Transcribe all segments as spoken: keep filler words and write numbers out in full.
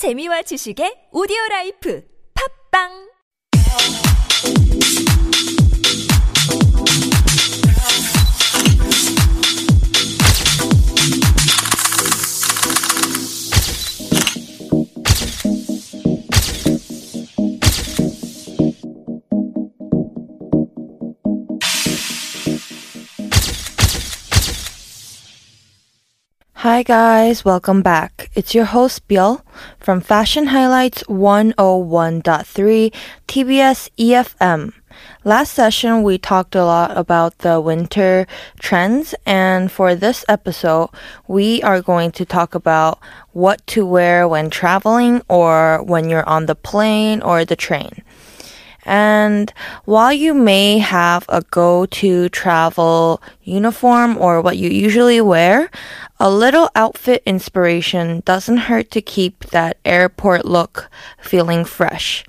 재미와 지식의 오디오라이프 팝빵 Hi guys, welcome back. It's your host Biel from Fashion Highlights one oh one point three T B S E F M. Last session we talked a lot about the winter trends, and for this episode we are going to talk about what to wear when traveling or when you're on the plane or the train. And while you may have a go-to travel uniform or what you usually wear, a little outfit inspiration doesn't hurt to keep that airport look feeling fresh.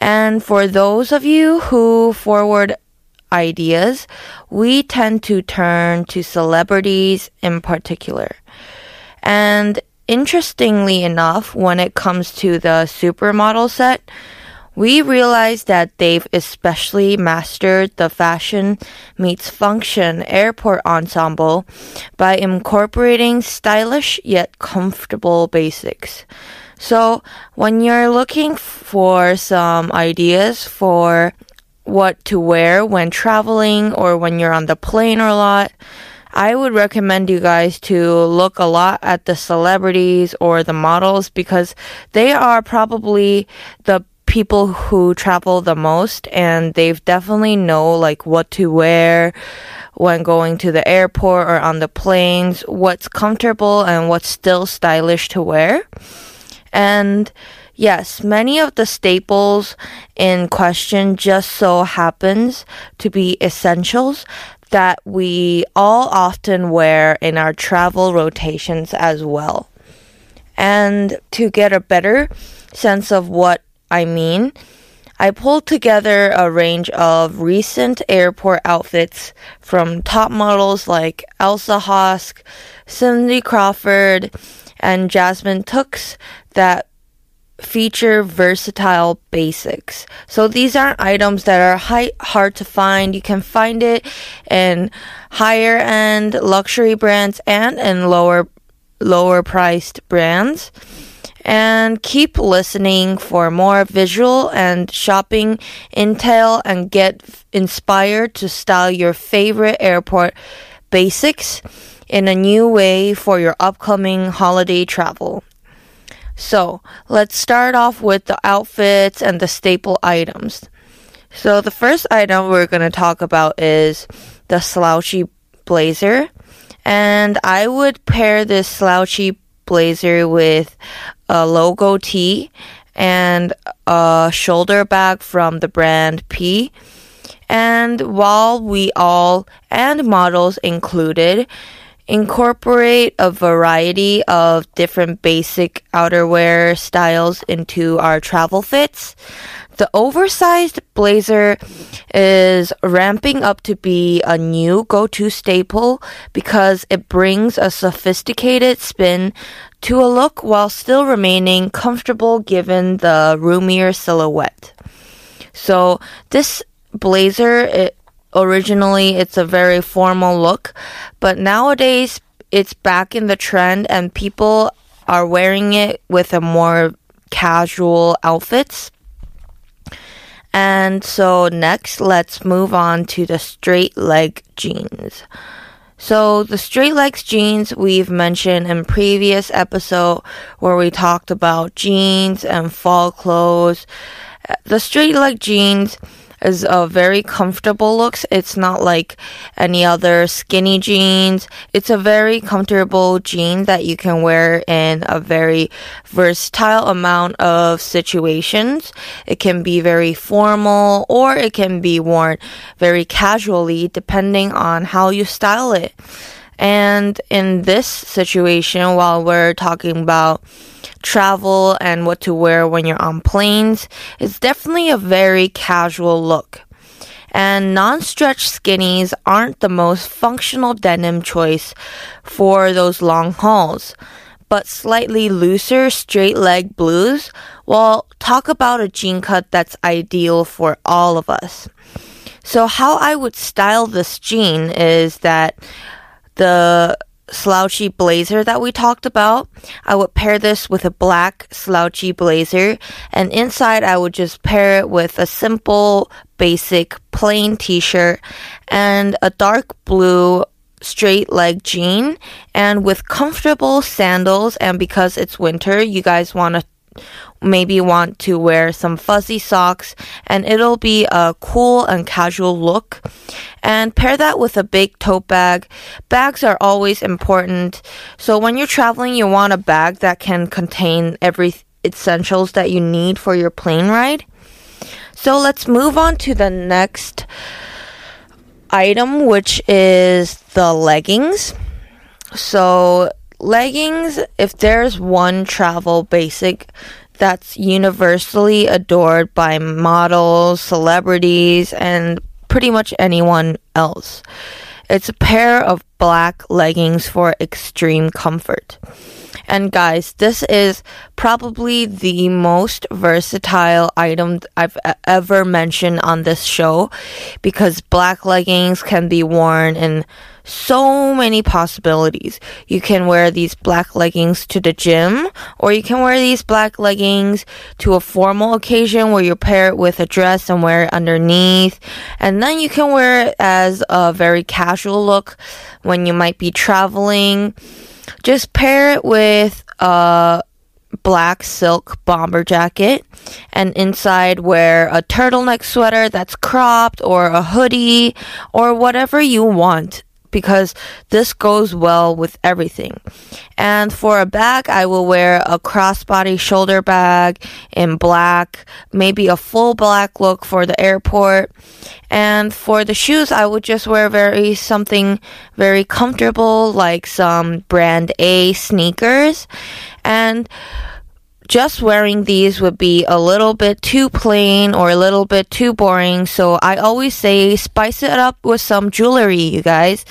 And for those of you who forward ideas, we tend to turn to celebrities in particular. And interestingly enough, when it comes to the supermodel set, we realize that they've especially mastered the fashion meets function airport ensemble by incorporating stylish yet comfortable basics. So when you're looking for some ideas for what to wear when traveling or when you're on the plane or a lot, I would recommend you guys to look a lot at the celebrities or the models, because they are probably the people who travel the most, and they've definitely know like what to wear when going to the airport or on the planes, what's comfortable and what's still stylish to wear. And yes, many of the staples in question just so happens to be essentials that we all often wear in our travel rotations as well. And to get a better sense of what I mean, I pulled together a range of recent airport outfits from top models like Elsa Hosk, Cindy Crawford, and Jasmine Tookes that feature versatile basics. So these aren't items that are high, hard to find. You can find it in higher end luxury brands and in lower lower priced brands. And keep listening for more visual and shopping intel and get inspired to style your favorite airport basics in a new way for your upcoming holiday travel. So let's start off with the outfits and the staple items. So the first item we're going to talk about is the slouchy blazer. And I would pair this slouchy blazer with a logo tee and a shoulder bag from the brand P. And while we all, and models included, incorporate a variety of different basic outerwear styles into our travel fits, the oversized blazer is ramping up to be a new go-to staple because it brings a sophisticated spin to a look while still remaining comfortable given the roomier silhouette. So this blazer, it, originally it's a very formal look, but nowadays it's back in the trend and people are wearing it with a more casual outfits. And so next, let's move on to the straight leg jeans. So the straight legs jeans we've mentioned in previous episode where we talked about jeans and fall clothes. The straight leg jeans is a very comfortable look. It's not like any other skinny jeans. It's a very comfortable jean that you can wear in a very versatile amount of situations. It can be very formal or it can be worn very casually depending on how you style it. And in this situation, while we're talking about travel and what to wear when you're on planes, it's definitely a very casual look. And non-stretch skinnies aren't the most functional denim choice for those long hauls. but slightly looser straight leg blues? Well, talk about a jean cut that's ideal for all of us. So how I would style this jean is that the slouchy blazer that we talked about, I would pair this with a black slouchy blazer, and inside I would just pair it with a simple, basic, plain t-shirt and a dark blue straight leg jean, and with comfortable sandals. And because it's winter, you guys want to maybe want to wear some fuzzy socks, and it'll be a cool and casual look. And pair that with a big tote bag. Bags are always important. So when you're traveling, you want a bag that can contain every essentials that you need for your plane ride. So let's move on to the next item, which is the leggings. So leggings, if there's one travel basic that's universally adored by models, celebrities, and pretty much anyone else, it's a pair of black leggings for extreme comfort. And guys, this is probably the most versatile item I've ever mentioned on this show, because black leggings can be worn in so many possibilities. You can wear these black leggings to the gym, or you can wear these black leggings to a formal occasion where you pair it with a dress and wear it underneath. And then you can wear it as a very casual look when you might be traveling. Just pair it with a black silk bomber jacket, and inside wear a turtleneck sweater that's cropped, or a hoodie, or whatever you want, because this goes well with everything. And for a bag, I will wear a crossbody shoulder bag in black, maybe a full black look for the airport. And for the shoes, I would just wear very something very comfortable, like some brand A sneakers. And just wearing these would be a little bit too plain or a little bit too boring. So I always say spice it up with some jewelry, you guys.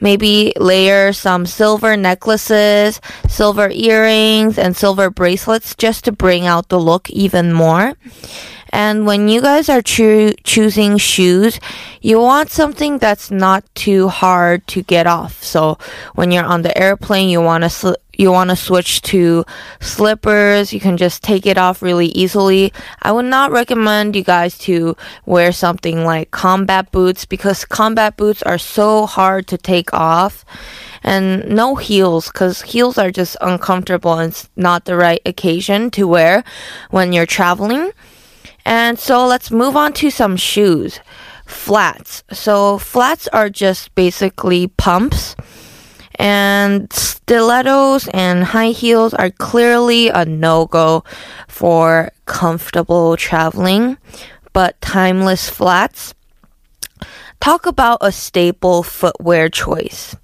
Maybe layer some silver necklaces, silver earrings, and silver bracelets just to bring out the look even more. And when you guys are choo- choosing shoes, you want something that's not too hard to get off. So when you're on the airplane, you want to sl- you want to switch to slippers. You can just take it off really easily. I would not recommend you guys to wear something like combat boots, because combat boots are so hard to take off. And no heels, because heels are just uncomfortable and it's not the right occasion to wear when you're traveling. And so let's move on to some shoes. Flats. So flats are just basically pumps. And stilettos and high heels are clearly a no-go for comfortable traveling. But timeless flats. Talk about a staple footwear choice.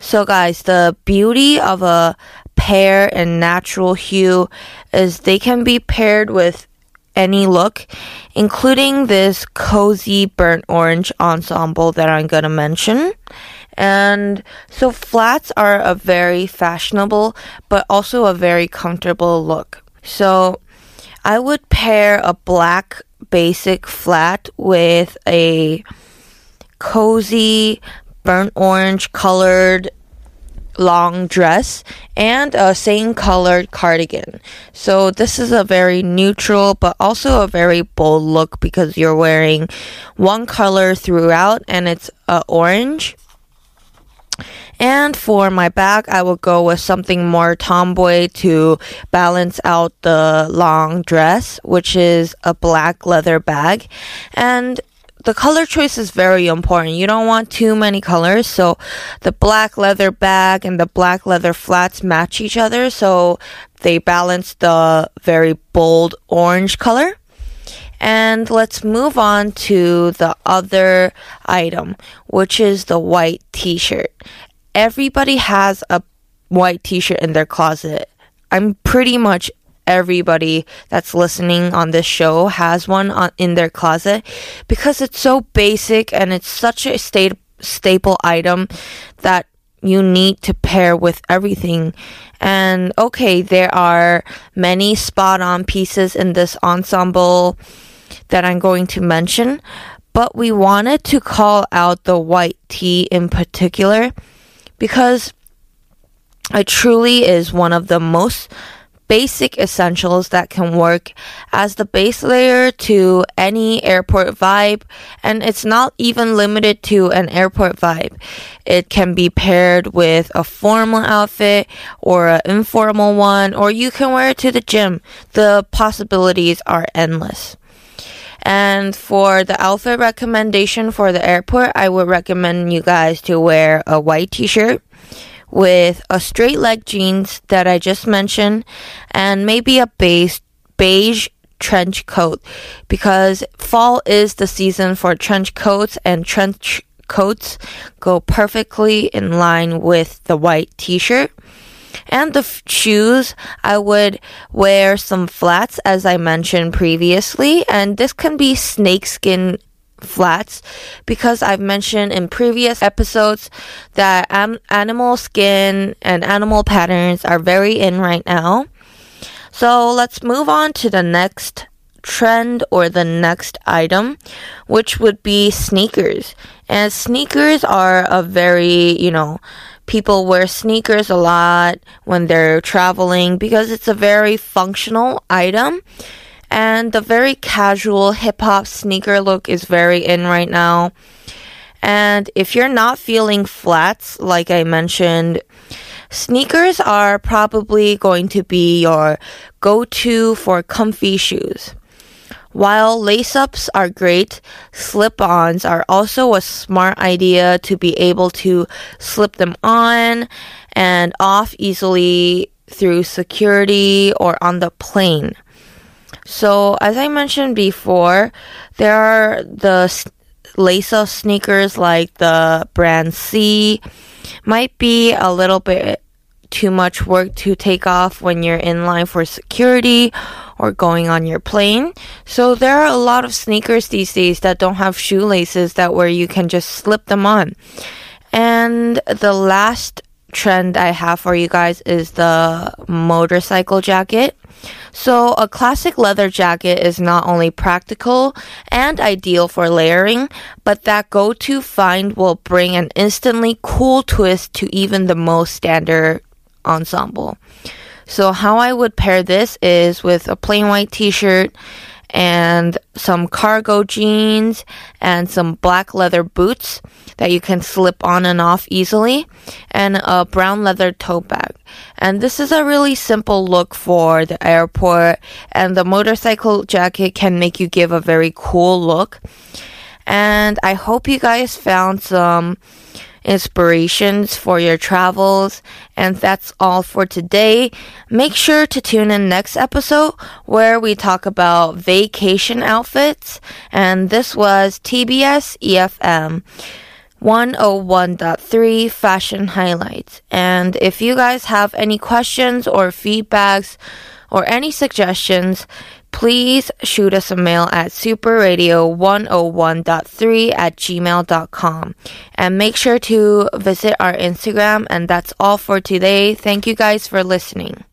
So guys, the beauty of a pear and natural hue is they can be paired with any look, including this cozy burnt orange ensemble that I'm going to mention. And so flats are a very fashionable but also a very comfortable look. So I would pair a black basic flat with a cozy burnt orange colored long dress and a same colored cardigan. So this is a very neutral but also a very bold look, because you're wearing one color throughout, and it's uh, orange. And for my bag, I will go with something more tomboy to balance out the long dress, which is a black leather bag. And the color choice is very important. You don't want too many colors. So the black leather bag and the black leather flats match each other, so they balance the very bold orange color. And let's move on to the other item, which is the white t-shirt. Everybody has a white t-shirt in their closet. I'm pretty much everybody that's listening on this show has one on, in their closet, because it's so basic and it's such a sta- staple item that you need to pair with everything. And okay, there are many spot on pieces in this ensemble that I'm going to mention, but we wanted to call out the white tee in particular because it truly is one of the most basic essentials that can work as the base layer to any airport vibe, and it's not even limited to an airport vibe. It can be paired with a formal outfit or an informal one, or you can wear it to the gym. The possibilities are endless. And for the outfit recommendation for the airport, I would recommend you guys to wear a white t-shirt with a straight leg jeans that I just mentioned, and maybe a beige, beige trench coat, because fall is the season for trench coats, and trench coats go perfectly in line with the white t-shirt. And the f- shoes, I would wear some flats as I mentioned previously, and this can be snakeskin flats because I've mentioned in previous episodes that um, animal skin and animal patterns are very in right now. So let's move on to the next trend or the next item, which would be sneakers. And sneakers are a very, you know, people wear sneakers a lot when they're traveling because it's a very functional item. And the very casual hip-hop sneaker look is very in right now. And if you're not feeling flats, like I mentioned, sneakers are probably going to be your go-to for comfy shoes. While lace-ups are great, slip-ons are also a smart idea to be able to slip them on and off easily through security or on the plane. So, as I mentioned before, there are the lace-up sneakers like the brand C. Might be a little bit too much work to take off when you're in line for security or going on your plane. So, there are a lot of sneakers these days that don't have shoelaces that where you can just slip them on. And the last trend I have for you guys is the motorcycle jacket. So a classic leather jacket is not only practical and ideal for layering, but that go-to find will bring an instantly cool twist to even the most standard ensemble. So how I would pair this is with a plain white t-shirt and some cargo jeans and some black leather boots that you can slip on and off easily, and a brown leather tote bag. And this is a really simple look for the airport, and the motorcycle jacket can make you give a very cool look. And I hope you guys found some inspirations for your travels, and that's all for today. Make sure to tune in next episode where we talk about vacation outfits. And this was T B S E F M one oh one point three Fashion Highlights. And if you guys have any questions or feedbacks or any suggestions, please shoot us a mail at superradio one oh one point three at gmail dot com. And make sure to visit our Instagram. And that's all for today. Thank you guys for listening.